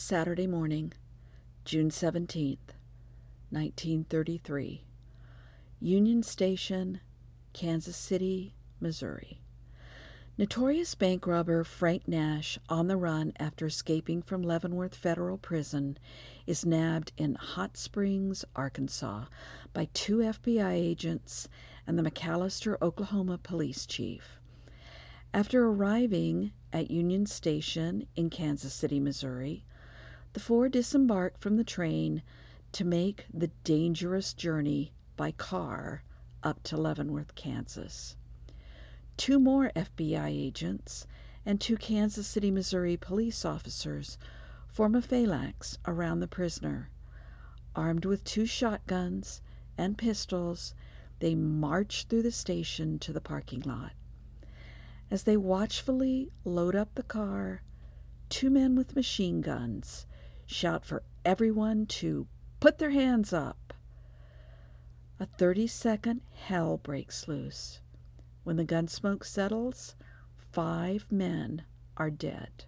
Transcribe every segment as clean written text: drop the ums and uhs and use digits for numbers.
Saturday morning, June 17th, 1933, Union Station, Kansas City, Missouri. Notorious bank robber Frank Nash, on the run after escaping from Leavenworth Federal Prison, is nabbed in Hot Springs, Arkansas, by two FBI agents and the McAlester, Oklahoma police chief. After arriving at Union Station in Kansas City, Missouri, the four disembark from the train to make the dangerous journey by car up to Leavenworth, Kansas. Two more FBI agents and two Kansas City, Missouri police officers form a phalanx around the prisoner. Armed with two shotguns and pistols, they march through the station to the parking lot. As they watchfully load up the car, two men with machine guns shout for everyone to put their hands up. A 30-second hell breaks loose. When the gun smoke settles, five men are dead.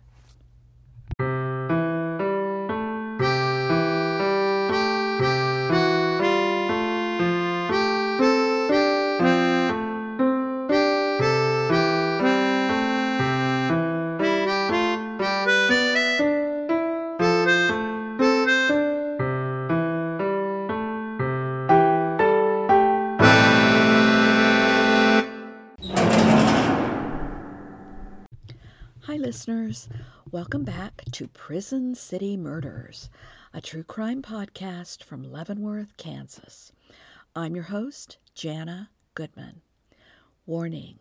Listeners, welcome back to Prison City Murders, a true crime podcast from Leavenworth, Kansas. I'm your host, Jana Goodman. Warning,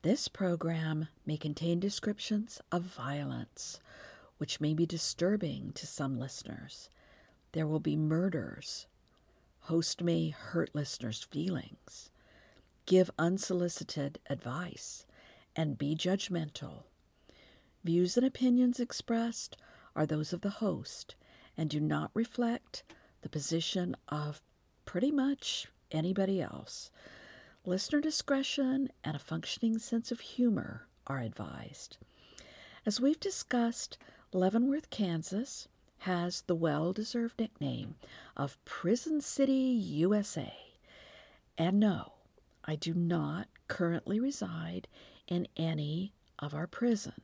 this program may contain descriptions of violence, which may be disturbing to some listeners. There will be murders. Host may hurt listeners' feelings, give unsolicited advice, and be judgmental. Views and opinions expressed are those of the host and do not reflect the position of pretty much anybody else. Listener discretion and a functioning sense of humor are advised. As we've discussed, Leavenworth, Kansas has the well-deserved nickname of Prison City, USA. And no, I do not currently reside in any of our prisons.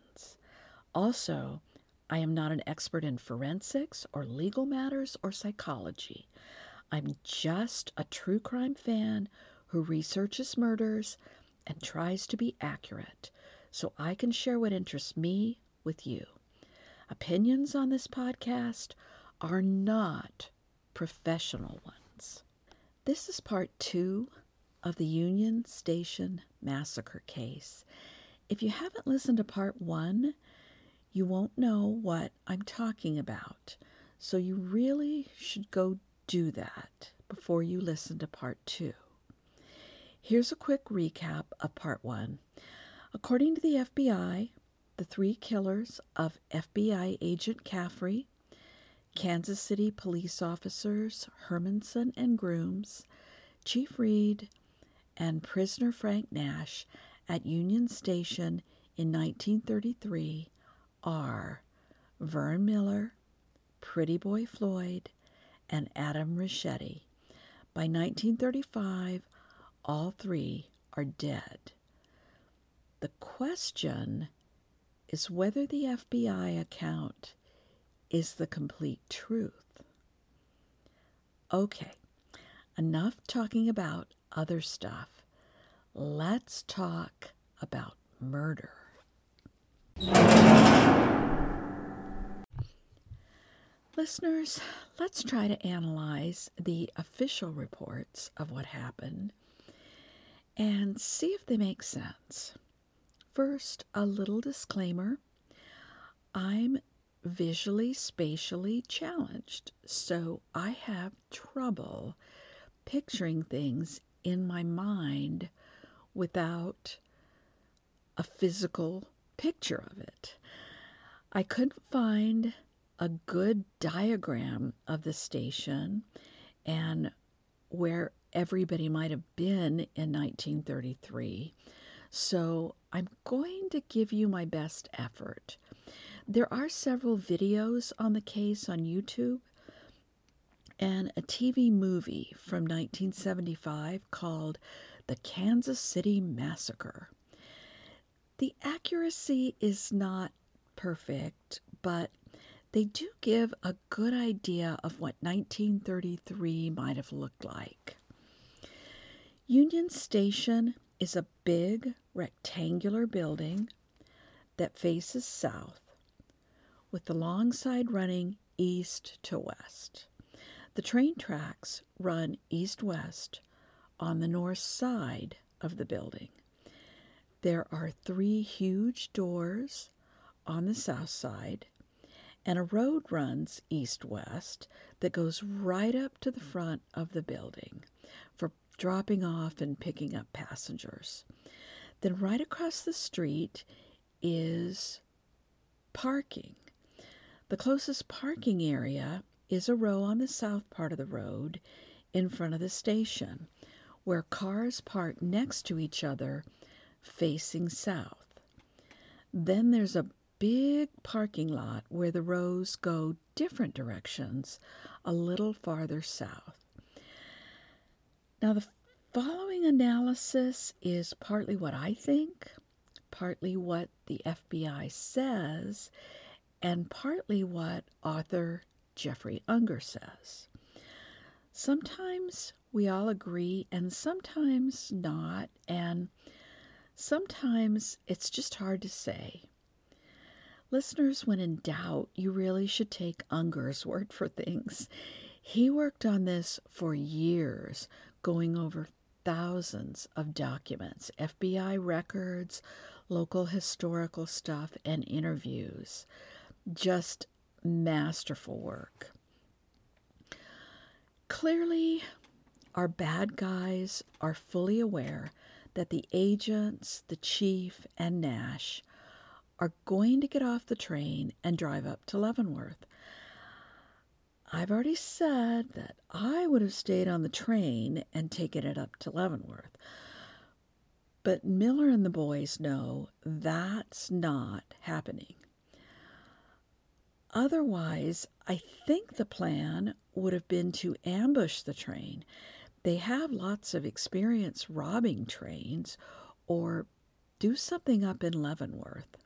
Also, I am not an expert in forensics or legal matters or psychology. I'm just a true crime fan who researches murders and tries to be accurate so I can share what interests me with you. Opinions on this podcast are not professional ones. This is part 2 of the Union Station Massacre case. If you haven't listened to part 1, you won't know what I'm talking about, so you really should go do that before you listen to Part 2. Here's a quick recap of Part 1. According to the FBI, the three killers of FBI Agent Caffrey, Kansas City police officers Hermanson and Grooms, Chief Reed, and prisoner Frank Nash at Union Station in 1933 are Vern Miller, Pretty Boy Floyd, and Adam Richetti. By 1935, all three are dead. The question is whether the FBI account is the complete truth. Okay, enough talking about other stuff. Let's talk about murder. Listeners, let's try to analyze the official reports of what happened and see if they make sense. First, a little disclaimer. I'm visually, spatially challenged, so I have trouble picturing things in my mind without a physical picture of it. I couldn't find a good diagram of the station and where everybody might have been in 1933, so I'm going to give you my best effort. There are several videos on the case on YouTube and a TV movie from 1975 called The Kansas City Massacre. The accuracy is not perfect, but they do give a good idea of what 1933 might have looked like. Union Station is a big rectangular building that faces south, with the long side running east to west. The train tracks run east-west on the north side of the building. There are three huge doors on the south side, and a road runs east-west that goes right up to the front of the building for dropping off and picking up passengers. Then right across the street is parking. The closest parking area is a row on the south part of the road in front of the station, where cars park next to each other facing south. Then there's a big parking lot where the rows go different directions a little farther south. Now, the following analysis is partly what I think, partly what the FBI says, and partly what author Jeffrey Unger says. Sometimes we all agree, and sometimes not, and sometimes it's just hard to say. Listeners, when in doubt, you really should take Unger's word for things. He worked on this for years, going over thousands of documents, FBI records, local historical stuff, and interviews. Just masterful work. Clearly, our bad guys are fully aware that the agents, the chief, and Nash are going to get off the train and drive up to Leavenworth. I've already said that I would have stayed on the train and taken it up to Leavenworth, but Miller and the boys know that's not happening. Otherwise, I think the plan would have been to ambush the train. They have lots of experience robbing trains, or do something up in Leavenworth.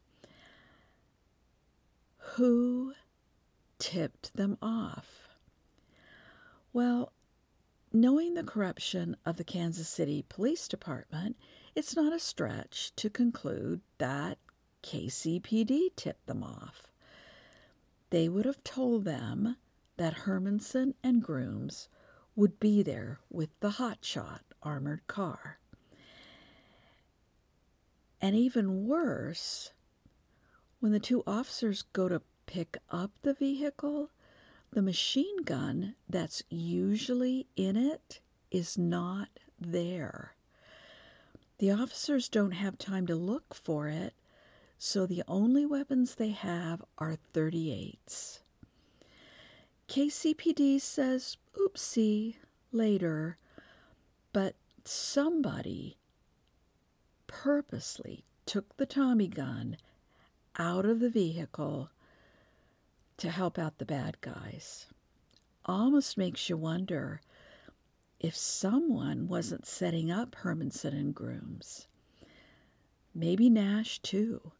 Who tipped them off? Well, knowing the corruption of the Kansas City Police Department, it's not a stretch to conclude that KCPD tipped them off. They would have told them that Hermanson and Grooms would be there with the hotshot armored car. And even worse, when the two officers go to pick up the vehicle, the machine gun that's usually in it is not there. The officers don't have time to look for it, so the only weapons they have are 38s. KCPD says, oopsie, later, but somebody purposely took the Tommy gun out of the vehicle to help out the bad guys. Almost makes you wonder if someone wasn't setting up Hermanson and Grooms. Maybe Nash, too.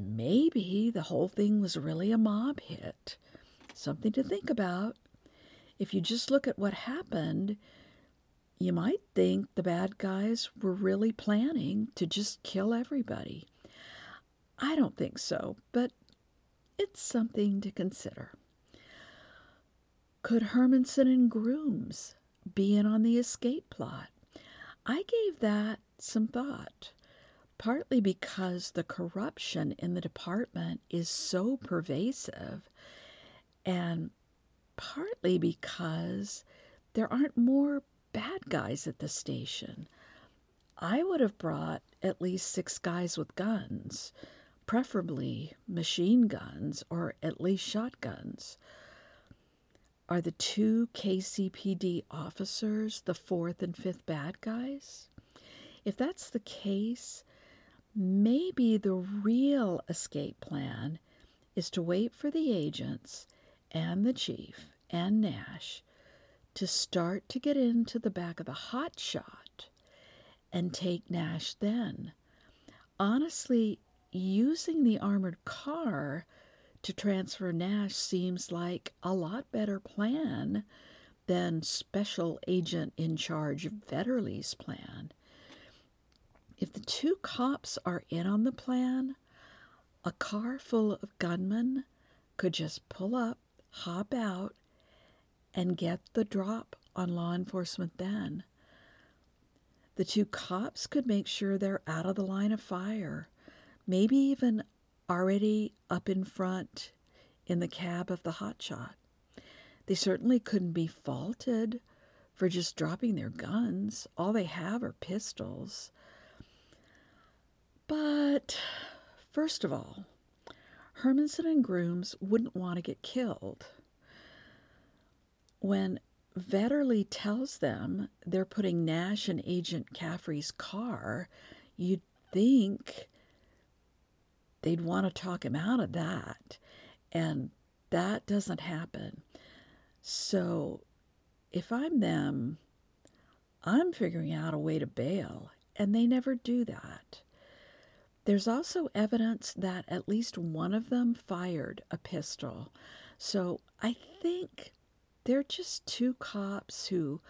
Maybe the whole thing was really a mob hit. Something to think about. If you just look at what happened, you might think the bad guys were really planning to just kill everybody. I don't think so, but it's something to consider. Could Hermanson and Grooms be in on the escape plot? I gave that some thought, partly because the corruption in the department is so pervasive, and partly because there aren't more bad guys at the station. I would have brought at least 6 guys with guns, preferably machine guns or at least shotguns. Are the 2 KCPD officers the 4th and 5th bad guys? If that's the case, Maybe the real escape plan is to wait for the agents and the chief and Nash to start to get into the back of the hot shot and take Nash then. Honestly, using the armored car to transfer Nash seems like a lot better plan than Special Agent in Charge Vetterly's plan. If the two cops are in on the plan, a car full of gunmen could just pull up, hop out, and get the drop on law enforcement then. The two cops could make sure they're out of the line of fire, maybe even already up in front in the cab of the hotshot. They certainly couldn't be faulted for just dropping their guns. All they have are pistols. But first of all, Hermanson and Grooms wouldn't want to get killed. When Vetterly tells them they're putting Nash in Agent Caffrey's car, you'd think they'd want to talk him out of that, and that doesn't happen. So if I'm them, I'm figuring out a way to bail, and they never do that. There's also evidence that at least one of them fired a pistol. So I think they're just two cops who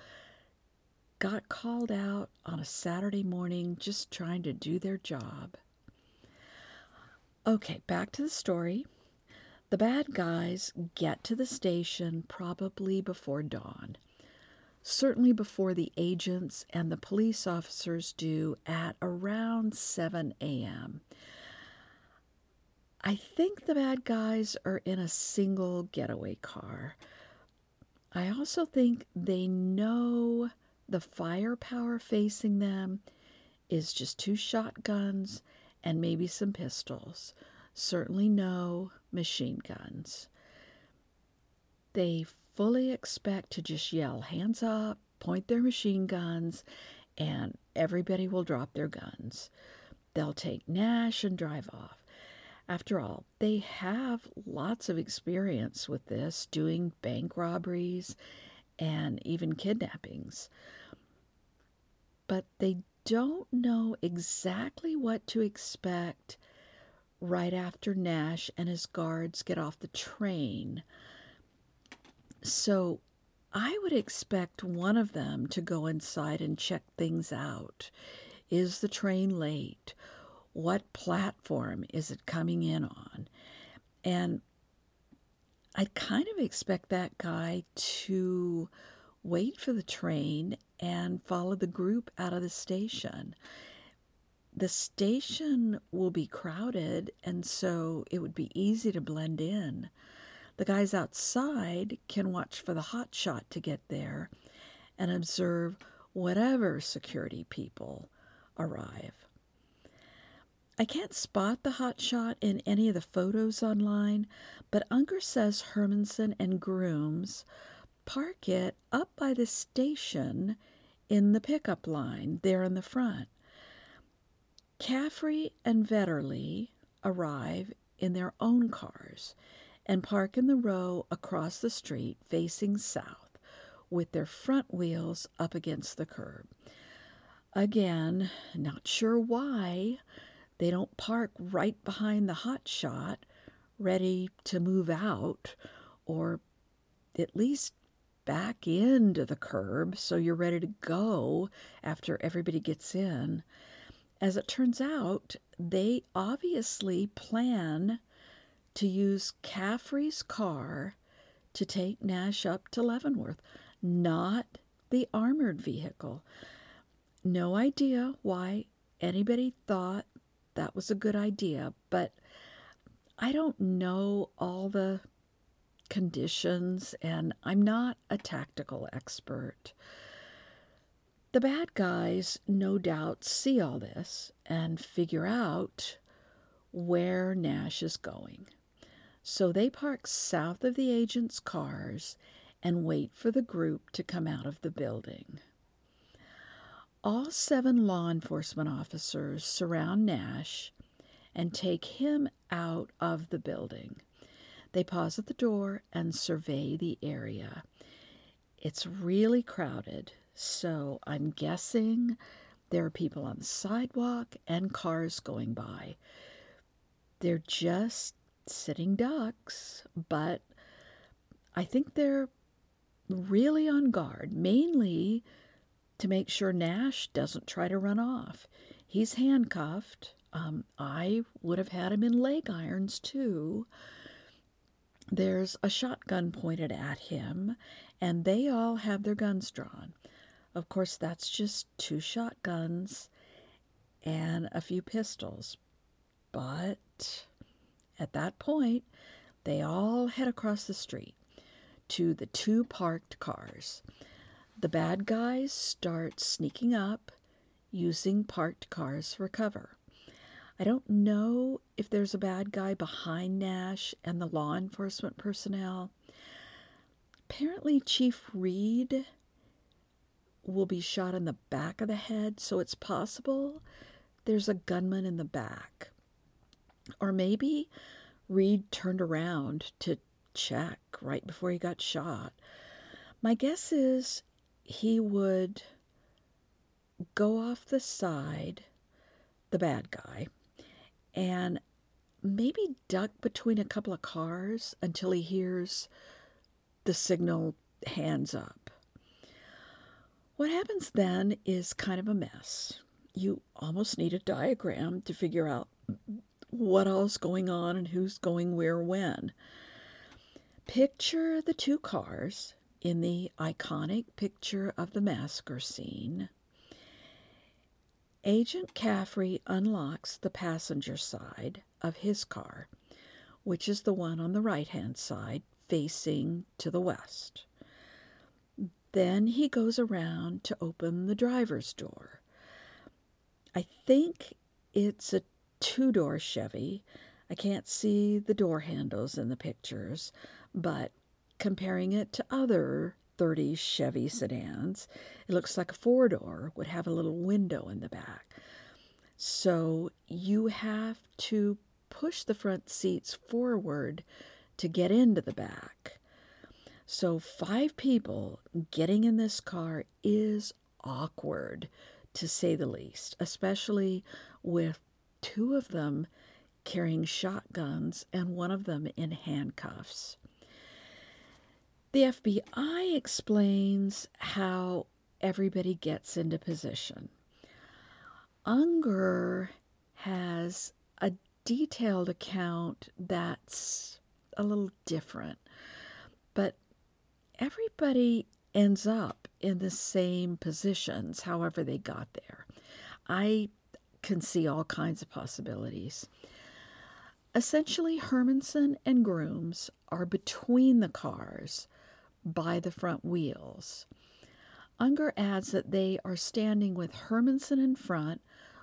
got called out on a Saturday morning just trying to do their job. Okay, back to the story. The bad guys get to the station probably before dawn, certainly before the agents and the police officers do at around 7 a.m. I think the bad guys are in a single getaway car. I also think they know the firepower facing them is just two shotguns and maybe some pistols. Certainly no machine guns. They fully expect to just yell, hands up, point their machine guns, and everybody will drop their guns. They'll take Nash and drive off. After all, they have lots of experience with this, doing bank robberies and even kidnappings. But they don't know exactly what to expect right after Nash and his guards get off the train. So I would expect one of them to go inside and check things out. Is the train late? What platform is it coming in on? And I kind of expect that guy to wait for the train and follow the group out of the station. The station will be crowded, and so it would be easy to blend in. The guys outside can watch for the hot shot to get there and observe whatever security people arrive. I can't spot the hot shot in any of the photos online, but Unger says Hermanson and Grooms park it up by the station in the pickup line there in the front. Caffrey and Vetterly arrive in their own cars and park in the row across the street facing south with their front wheels up against the curb. Again, not sure why they don't park right behind the hot shot, ready to move out, or at least back into the curb so you're ready to go after everybody gets in. As it turns out, they obviously plan to use Caffrey's car to take Nash up to Leavenworth, not the armored vehicle. No idea why anybody thought that was a good idea, but I don't know all the conditions, and I'm not a tactical expert. The bad guys no doubt see all this and figure out where Nash is going. So they park south of the agents' cars and wait for the group to come out of the building. All seven law enforcement officers surround Nash and take him out of the building. They pause at the door and survey the area. It's really crowded, so I'm guessing there are people on the sidewalk and cars going by. They're just sitting ducks, but I think they're really on guard, mainly to make sure Nash doesn't try to run off. He's handcuffed. I would have had him in leg irons, too. There's a shotgun pointed at him, and they all have their guns drawn. Of course, that's just two shotguns and a few pistols. But at that point, they all head across the street to the two parked cars. The bad guys start sneaking up, using parked cars for cover. I don't know if there's a bad guy behind Nash and the law enforcement personnel. Apparently, Chief Reed will be shot in the back of the head, so it's possible there's a gunman in the back. Or maybe Reed turned around to check right before he got shot. My guess is he would go off the side, the bad guy, and maybe duck between a couple of cars until he hears the signal, hands up. What happens then is kind of a mess. You almost need a diagram to figure out what all's going on and who's going where when. Picture the two cars in the iconic picture of the massacre scene. Agent Caffrey unlocks the passenger side of his car, which is the one on the right-hand side facing to the west. Then he goes around to open the driver's door. I think it's a two-door Chevy. I can't see the door handles in the pictures, but comparing it to other 30s Chevy sedans, it looks like a four-door would have a little window in the back. So you have to push the front seats forward to get into the back. So 5 people getting in this car is awkward, to say the least, especially with 2 of them carrying shotguns and one of them in handcuffs. The FBI explains how everybody gets into position. Unger has a detailed account that's a little different, but everybody ends up in the same positions, however they got there. I can see all kinds of possibilities. Essentially, Hermanson and Grooms are between the cars by the front wheels. Unger adds that they are standing with Hermanson in front,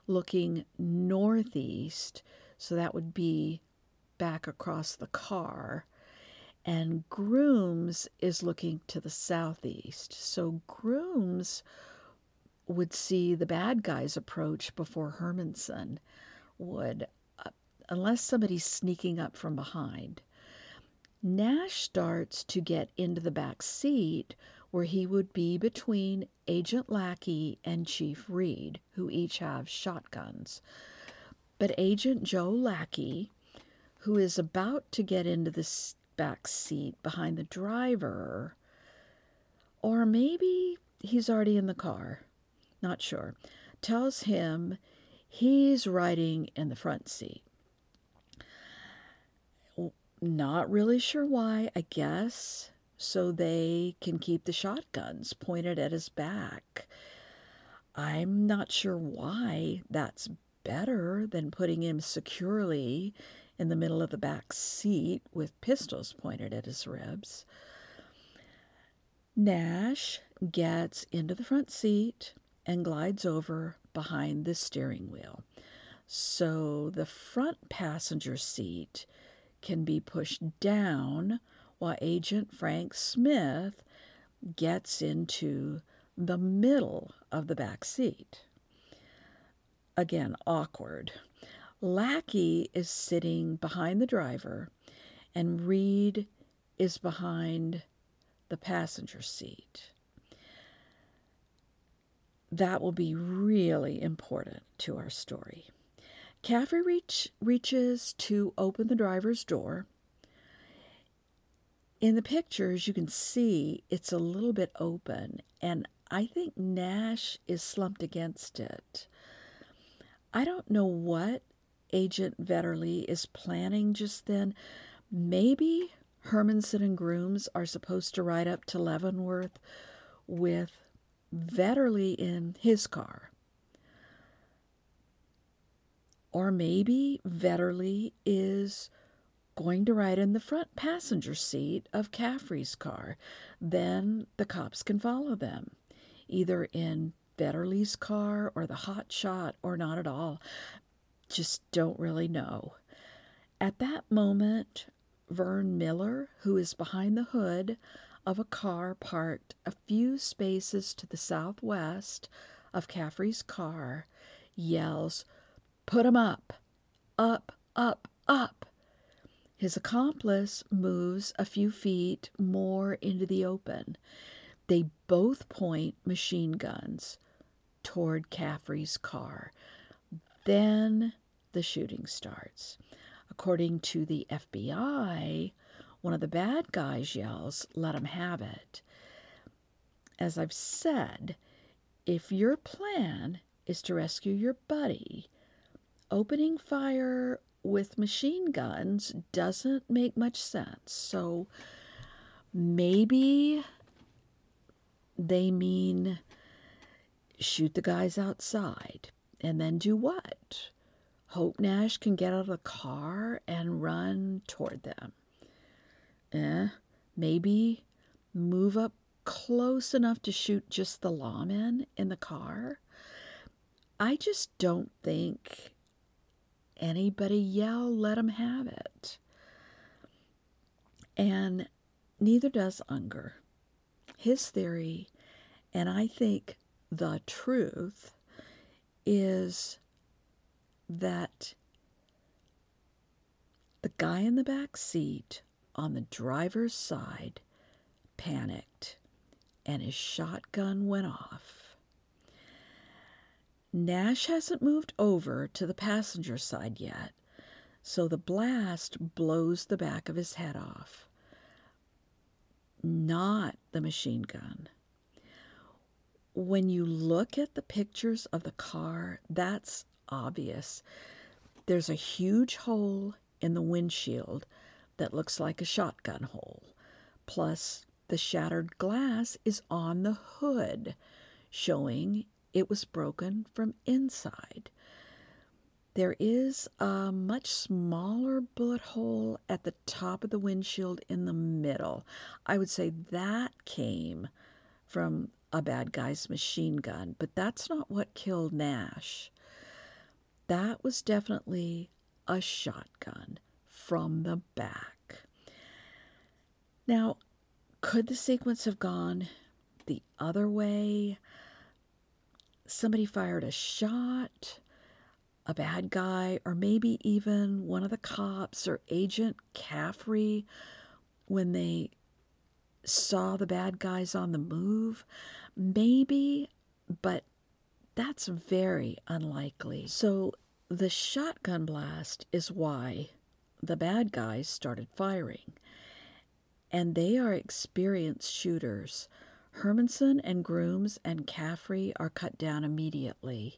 looking northeast, so that would be back across the car, and Grooms is looking to the southeast. So Grooms would see the bad guys approach before Hermanson would, unless somebody's sneaking up from behind. Nash starts to get into the back seat where he would be between Agent Lackey and Chief Reed, who each have shotguns. But Agent Joe Lackey, who is about to get into the back seat behind the driver, or maybe he's already in the car, not sure, tells him he's riding in the front seat. Not really sure why, I guess, so they can keep the shotguns pointed at his back. I'm not sure why that's better than putting him securely in the middle of the back seat with pistols pointed at his ribs. Nash gets into the front seat and glides over behind the steering wheel, so the front passenger seat can be pushed down while Agent Frank Smith gets into the middle of the back seat. Again, awkward. Lackey is sitting behind the driver, and Reed is behind the passenger seat. That will be really important to our story. Caffrey reaches to open the driver's door. In the pictures, you can see it's a little bit open, and I think Nash is slumped against it. I don't know what Agent Vetterly is planning just then. Maybe Hermanson and Grooms are supposed to ride up to Leavenworth with Vetterly in his car. Or maybe Vetterly is going to ride in the front passenger seat of Caffrey's car. Then the cops can follow them, either in Vetterly's car or the hot shot or not at all. Just don't really know. At that moment, Vern Miller, who is behind the hood of a car parked a few spaces to the southwest of Caffrey's car, yells, "Put 'em up! Up, up, up!" His accomplice moves a few feet more into the open. They both point machine guns toward Caffrey's car. Then the shooting starts. According to the FBI, one of the bad guys yells, "Let 'em have it." As I've said, if your plan is to rescue your buddy, opening fire with machine guns doesn't make much sense. So maybe they mean shoot the guys outside and then do what? Hope Nash can get out of the car and run toward them. Maybe move up close enough to shoot just the lawman in the car. I just don't think anybody yell, "Let 'em have it." And neither does Unger. His theory, and I think the truth, is that the guy in the back seat on the driver's side panicked and his shotgun went off. Nash hasn't moved over to the passenger side yet, so the blast blows the back of his head off, not the machine gun. When you look at the pictures of the car, that's obvious. There's a huge hole in the windshield that looks like a shotgun hole. Plus, the shattered glass is on the hood, showing it was broken from inside. There is a much smaller bullet hole at the top of the windshield in the middle. I would say that came from a bad guy's machine gun, but that's not what killed Nash. That was definitely a shotgun from the back. Now, could the sequence have gone the other way? Somebody fired a shot, a bad guy, or maybe even one of the cops or Agent Caffrey when they saw the bad guys on the move. Maybe, but that's very unlikely. So the shotgun blast is why the bad guys started firing. And they are experienced shooters. Hermanson and Grooms and Caffrey are cut down immediately.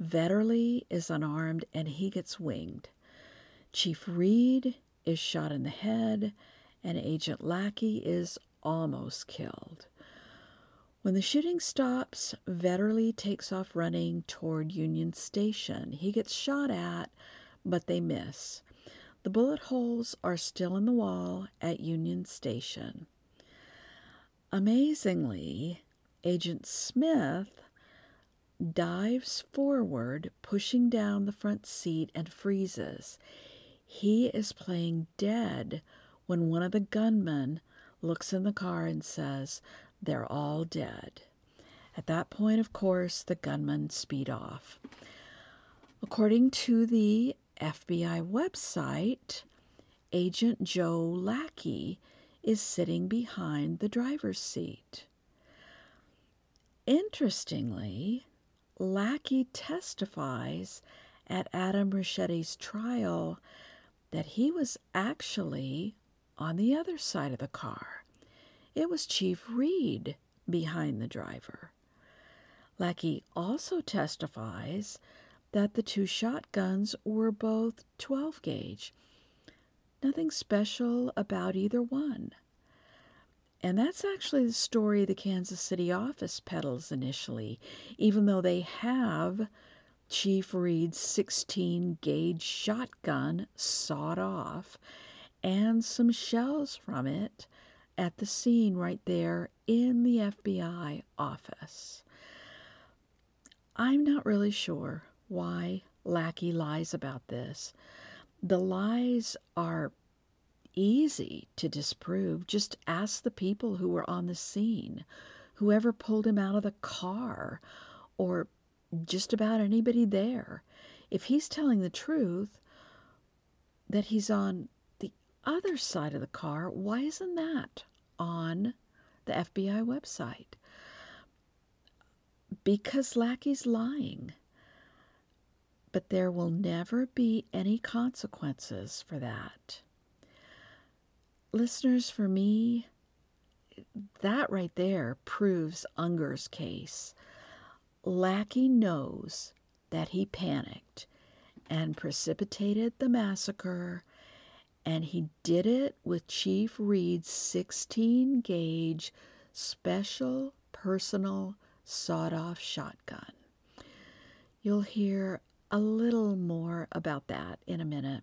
Vetterly is unarmed and he gets winged. Chief Reed is shot in the head and Agent Lackey is almost killed. When the shooting stops, Vetterly takes off running toward Union Station. He gets shot at, but they miss. The bullet holes are still in the wall at Union Station. Amazingly, Agent Smith dives forward, pushing down the front seat and freezes. He is playing dead when one of the gunmen looks in the car and says, "They're all dead." At that point, of course, the gunmen speed off. According to the FBI website, Agent Joe Lackey is sitting behind the driver's seat. Interestingly, Lackey testifies at Adam Richetti's trial that he was actually on the other side of the car. It was Chief Reed behind the driver. Lackey also testifies that the two shotguns were both 12-gauge. Nothing special about either one. And that's actually the story the Kansas City office peddles initially, even though they have Chief Reed's 16-gauge shotgun sawed off and some shells from it at the scene right there in the FBI office. I'm not really sure why Lackey lies about this. The lies are easy to disprove. Just ask the people who were on the scene, whoever pulled him out of the car, or just about anybody there. If he's telling the truth that he's on the other side of the car, why isn't that on the FBI website? Because Lackey's lying. But there will never be any consequences for that. Listeners, for me, that right there proves Unger's case. Lackey knows that he panicked and precipitated the massacre, and he did it with Chief Reed's 16-gauge special personal sawed-off shotgun. You'll hear a little more about that in a minute.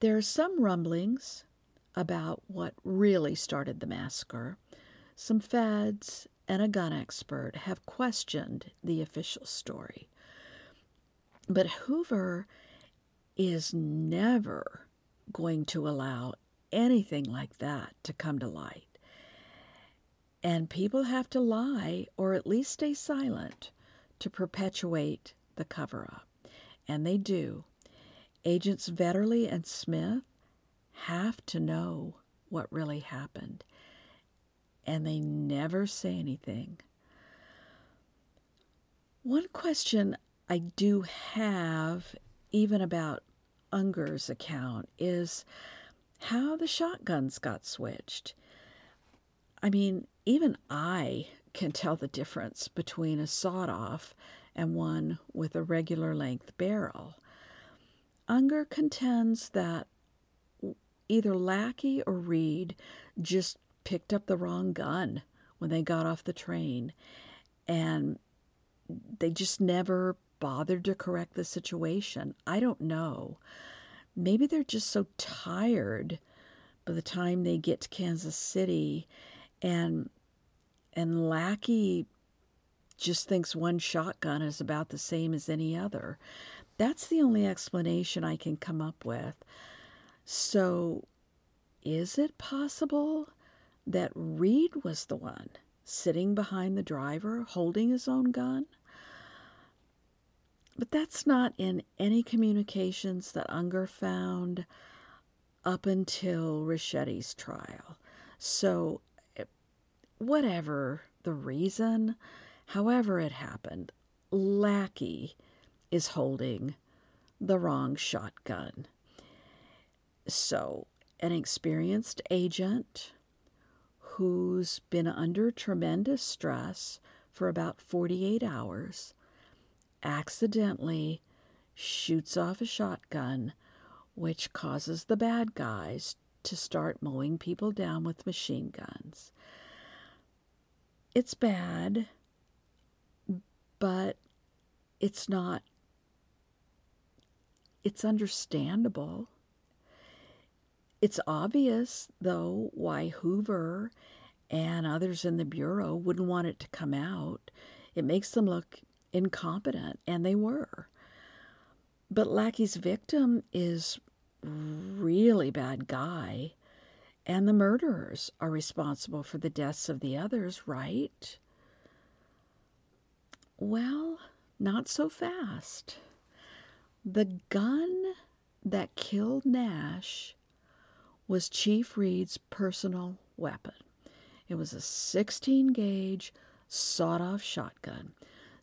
There are some rumblings about what really started the massacre. Some feds and a gun expert have questioned the official story. But Hoover is never going to allow anything like that to come to light. And people have to lie, or at least stay silent, to perpetuate the cover-up. And they do. Agents Vetterly and Smith have to know what really happened. And they never say anything. One question I do have, even about Unger's account, is how the shotguns got switched. I mean, even I can tell the difference between a sawed-off and one with a regular length barrel. Unger contends that either Lackey or Reed just picked up the wrong gun when they got off the train, and they just never bothered to correct the situation. I don't know. Maybe they're just so tired by the time they get to Kansas City, and Lackey just thinks one shotgun is about the same as any other. That's the only explanation I can come up with. So, is it possible that Reed was the one sitting behind the driver holding his own gun? But that's not in any communications that Unger found up until Richetti's trial. So, whatever the reason, however it happened, Lackey is holding the wrong shotgun. So, an experienced agent who's been under tremendous stress for about 48 hours accidentally shoots off a shotgun, which causes the bad guys to start mowing people down with machine guns. It's bad, but it's understandable. It's obvious, though, why Hoover and others in the Bureau wouldn't want it to come out. It makes them look incompetent, and they were. But Lackey's victim is really bad guy, and the murderers are responsible for the deaths of the others, right? Well, not so fast. The gun that killed Nash was Chief Reed's personal weapon. It was a 16-gauge sawed-off shotgun.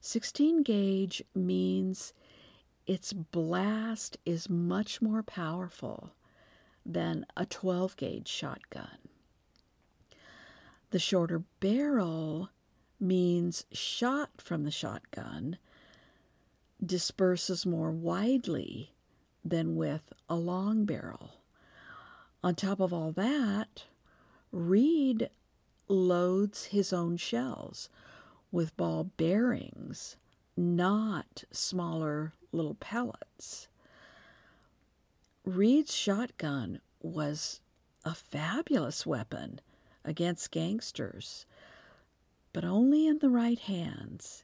16-gauge means its blast is much more powerful than a 12-gauge shotgun. The shorter barrel means shot from the shotgun disperses more widely than with a long barrel. On top of all that, Reed loads his own shells with ball bearings, not smaller little pellets. Reed's shotgun was a fabulous weapon against gangsters, but only in the right hands.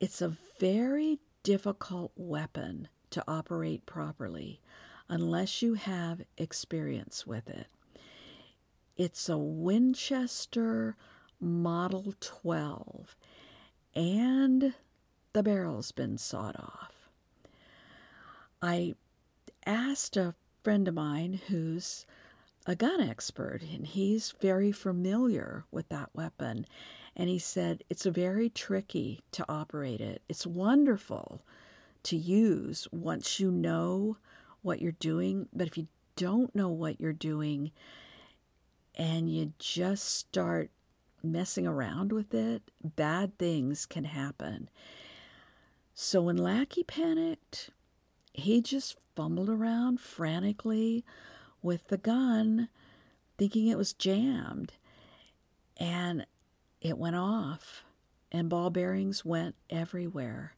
It's a very difficult weapon to operate properly unless you have experience with it. It's a Winchester Model 12, and the barrel's been sawed off. I asked a friend of mine who's a gun expert, and he's very familiar with that weapon, and he said it's very tricky to operate it. It's wonderful to use once you know what you're doing, but if you don't know what you're doing and you just start messing around with it, bad things can happen. So when Lackey panicked, he just fumbled around frantically with the gun, thinking it was jammed, and it went off, and ball bearings went everywhere.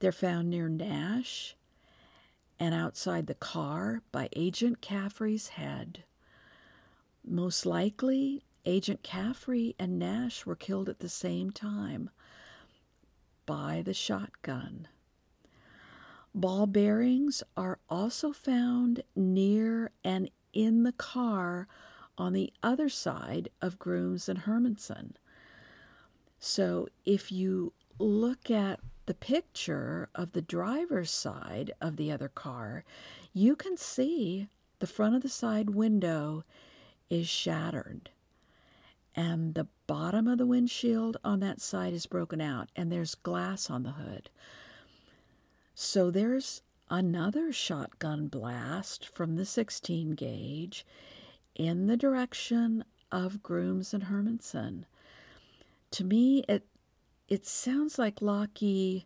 They're found near Nash and outside the car by Agent Caffrey's head. Most likely, Agent Caffrey and Nash were killed at the same time by the shotgun. Ball bearings are also found near and in the car on the other side of Grooms and Hermanson. So if you look at the picture of the driver's side of the other car, you can see the front of the side window is shattered, and the bottom of the windshield on that side is broken out, and there's glass on the hood. So there's another shotgun blast from the 16 gauge in the direction of Grooms and Hermanson. To me, it sounds like Lackey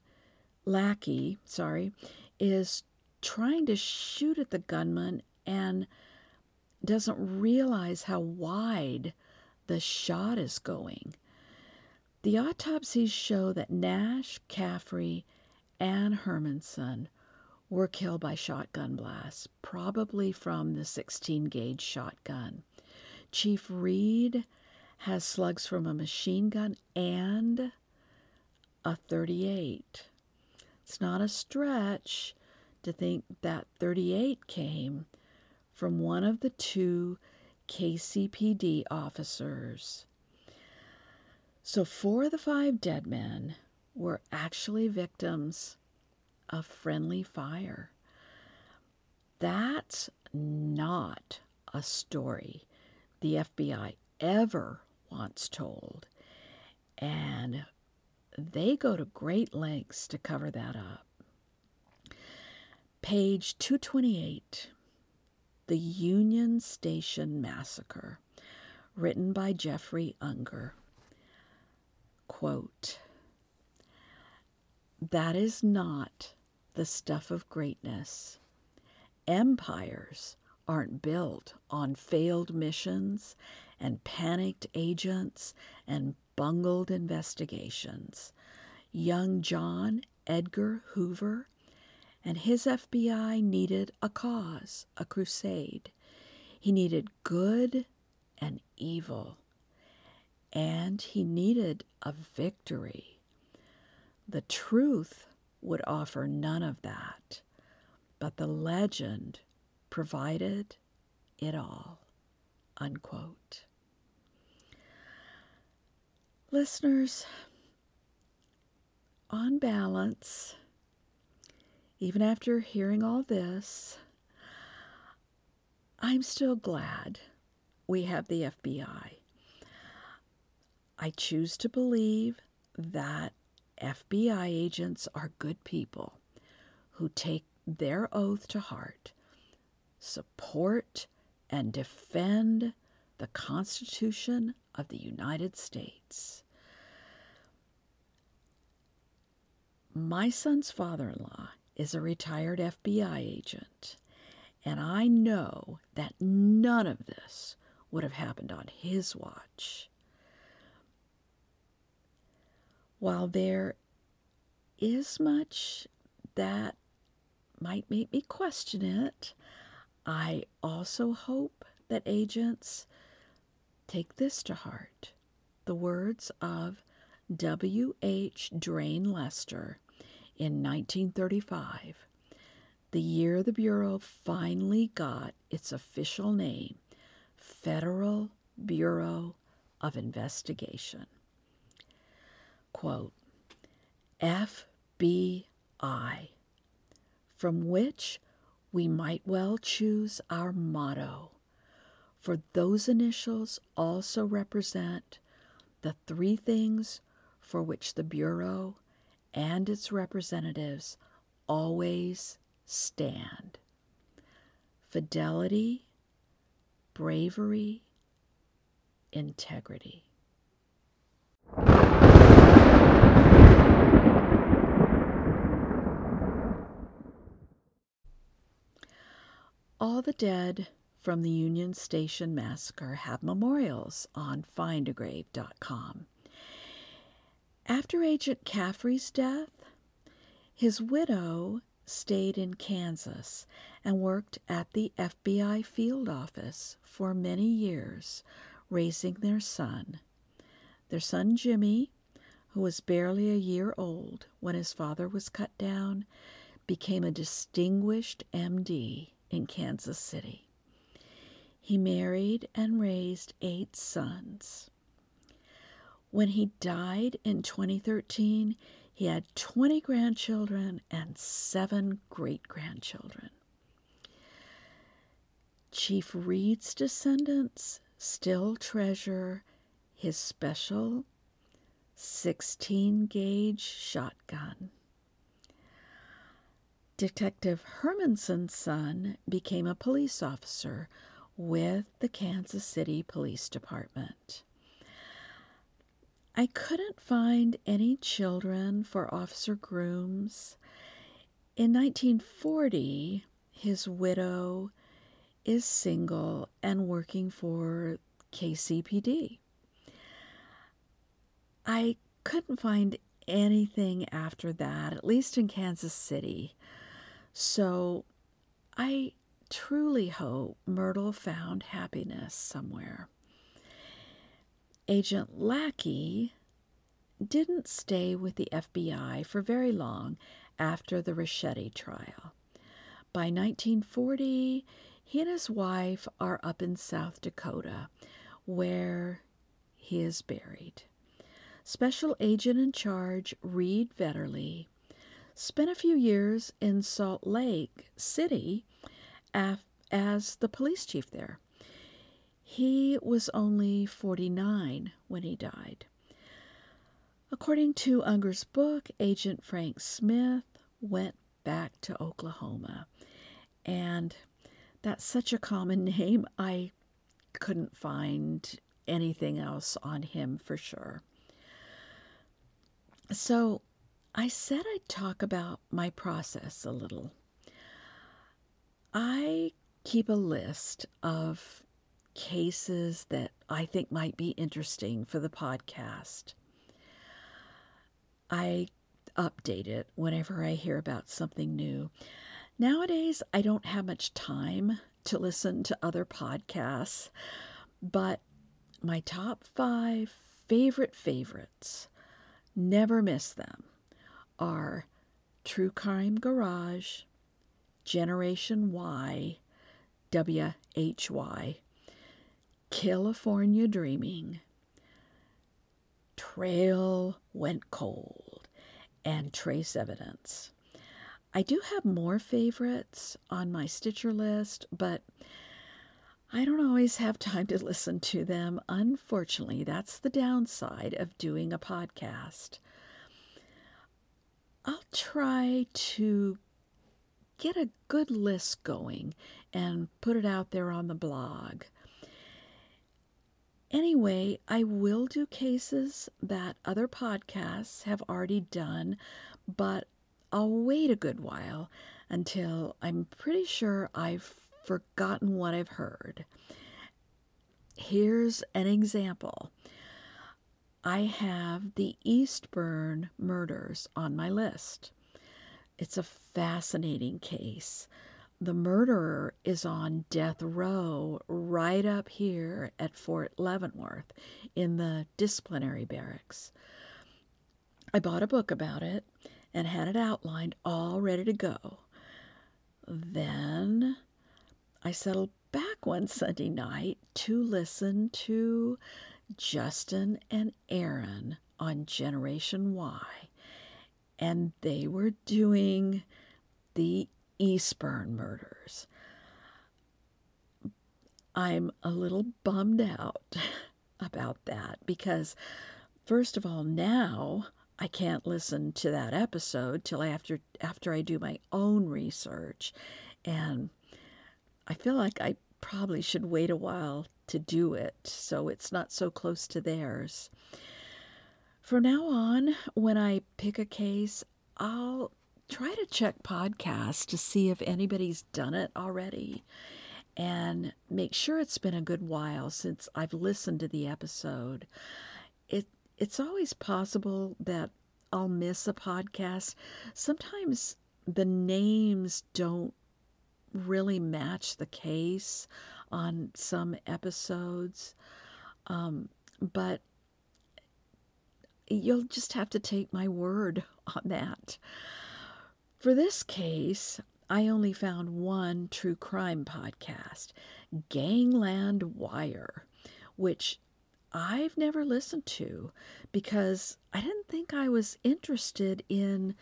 is trying to shoot at the gunman and doesn't realize how wide the shot is going. The autopsies show that Nash, Caffrey, and Hermanson were killed by shotgun blasts, probably from the 16-gauge shotgun. Chief Reed has slugs from a machine gun and a 38. It's not a stretch to think that 38 came from one of the two KCPD officers. So 4 of the 5 dead men were actually victims of friendly fire. That's not a story the FBI ever wants told, and they go to great lengths to cover that up. Page 228, The Union Station Massacre, written by Jeffrey Unger. Quote, "That is not the stuff of greatness. Empires aren't built on failed missions and panicked agents and bungled investigations. Young John Edgar Hoover and his FBI needed a cause, a crusade. He needed good and evil, and he needed a victory. The truth would offer none of that, but the legend provided it all." Unquote. Listeners, On balance, even after hearing all this, I'm still glad we have the FBI. I choose to believe that FBI agents are good people who take their oath to heart, support and defend the Constitution of the United States. My son's father-in-law is a retired FBI agent, and I know that none of this would have happened on his watch. While there is much that might make me question it, I also hope that agents take this to heart, the words of W.H. Drain Lester in 1935, the year the Bureau finally got its official name, Federal Bureau of Investigation. Quote, FBI, from which we might well choose our motto, for those initials also represent the three things for which the Bureau and its representatives always stand: fidelity, bravery, integrity. All the dead from the Union Station massacre have memorials on findagrave.com. After Agent Caffrey's death, his widow stayed in Kansas and worked at the FBI field office for many years, raising their son. Their son Jimmy, who was barely a year old when his father was cut down, became a distinguished MD in Kansas City. He married and raised 8 sons. When he died in 2013, he had 20 grandchildren and 7 great-grandchildren. Chief Reed's descendants still treasure his special 16-gauge shotgun. Detective Hermanson's son became a police officer with the Kansas City Police Department. I couldn't find any children for Officer Grooms. In 1940, his widow is single and working for KCPD. I couldn't find anything after that, at least in Kansas City. So I truly hope Myrtle found happiness somewhere. Agent Lackey didn't stay with the FBI for very long after the Richetti trial. By 1940, he and his wife are up in South Dakota, where he is buried. Special Agent in Charge Reed Vetterly spent a few years in Salt Lake City as the police chief there. He was only 49 when he died. According to Unger's book, Agent Frank Smith went back to Oklahoma. And that's such a common name, I couldn't find anything else on him for sure. So I said I'd talk about my process a little. I keep a list of cases that I think might be interesting for the podcast. I update it whenever I hear about something new. Nowadays, I don't have much time to listen to other podcasts, but my top 5 favorites, never miss them, are True Crime Garage, Generation Y, WHY, California Dreaming, Trail Went Cold, and Trace Evidence. I do have more favorites on my Stitcher list, but I don't always have time to listen to them. Unfortunately, that's the downside of doing a podcast. I'll try to get a good list going and put it out there on the blog. Anyway, I will do cases that other podcasts have already done, but I'll wait a good while until I'm pretty sure I've forgotten what I've heard. Here's an example. I have the Eastburn murders on my list. It's a fascinating case. The murderer is on death row right up here at Fort Leavenworth in the disciplinary barracks. I bought a book about it and had it outlined all ready to go. Then I settled back one Sunday night to listen to Justin and Aaron on Generation Y, and they were doing the Eastburn murders. I'm a little bummed out about that because, first of all, now I can't listen to that episode till after I do my own research, and I feel like I probably should wait a while to do it so it's not so close to theirs. From now on, when I pick a case, I'll try to check podcasts to see if anybody's done it already and make sure it's been a good while since I've listened to the episode. It's always possible that I'll miss a podcast. Sometimes the names don't really match the case on some episodes, but you'll just have to take my word on that. For this case, I only found one true crime podcast, Gangland Wire, which I've never listened to because I didn't think I was interested in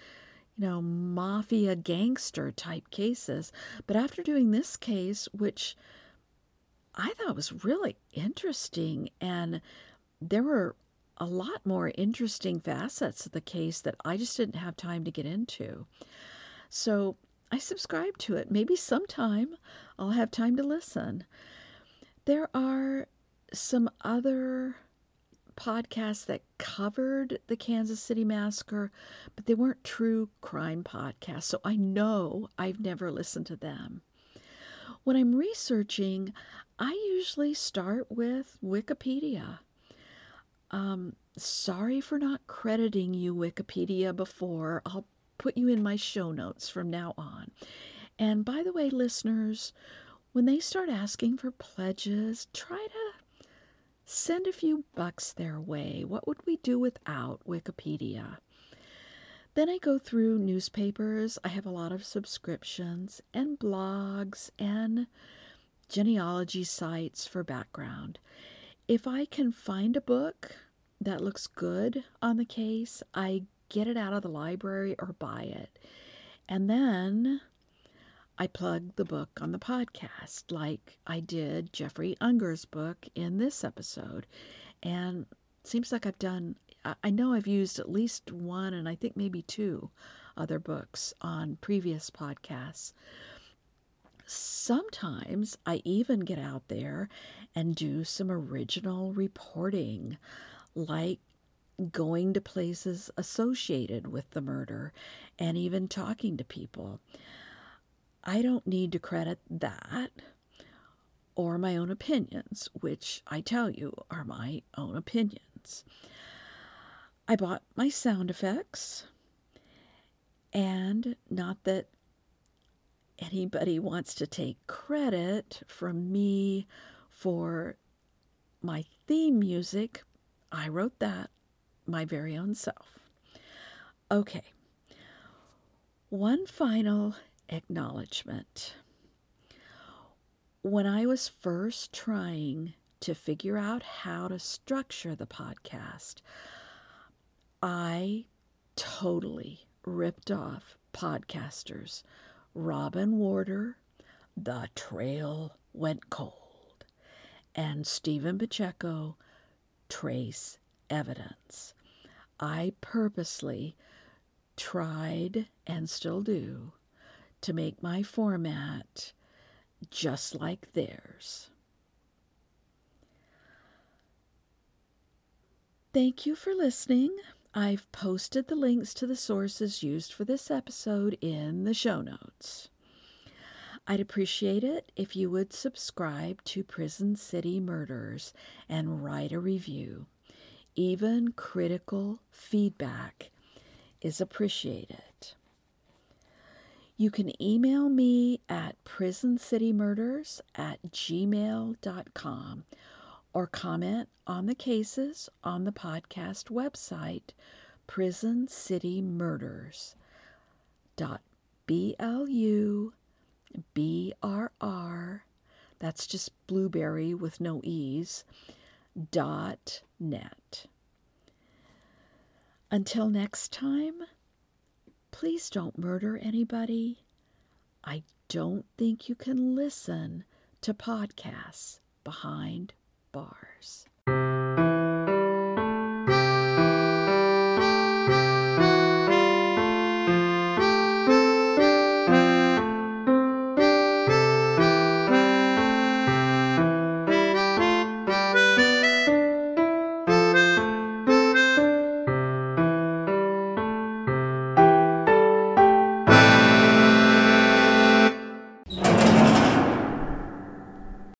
mafia gangster type cases. But after doing this case, which I thought was really interesting, and there were a lot more interesting facets of the case that I just didn't have time to get into. So I subscribed to it. Maybe sometime I'll have time to listen. There are some other podcasts that covered the Kansas City massacre, but they weren't true crime podcasts, so I know I've never listened to them. When I'm researching, I usually start with Wikipedia. Sorry for not crediting you, Wikipedia, before. I'll put you in my show notes from now on. And by the way, listeners, when they start asking for pledges, try to send a few bucks their way. What would we do without Wikipedia? Then I go through newspapers. I have a lot of subscriptions and blogs and genealogy sites for background. If I can find a book that looks good on the case, I get it out of the library or buy it. And then I plug the book on the podcast, like I did Jeffrey Unger's book in this episode. And it seems like I know I've used at least one and I think maybe two other books on previous podcasts. Sometimes I even get out there and do some original reporting, like going to places associated with the murder and even talking to people. I don't need to credit that or my own opinions, which I tell you are my own opinions. I bought my sound effects, and not that anybody wants to take credit from me for my theme music. I wrote that my very own self. Okay, one final acknowledgement. When I was first trying to figure out how to structure the podcast, I totally ripped off podcasters Robin Warder, The Trail Went Cold, and Stephen Pacheco, Trace Evidence. I purposely tried, and still do, to make my format just like theirs. Thank you for listening. I've posted the links to the sources used for this episode in the show notes. I'd appreciate it if you would subscribe to Prison City Murders and write a review. Even critical feedback is appreciated. You can email me at prisoncitymurders@gmail.com or comment on the cases on the podcast website, prisoncitymurders.blubr, that's just blueberry with no e's, .net. Until next time, please don't murder anybody. I don't think you can listen to podcasts behind bars.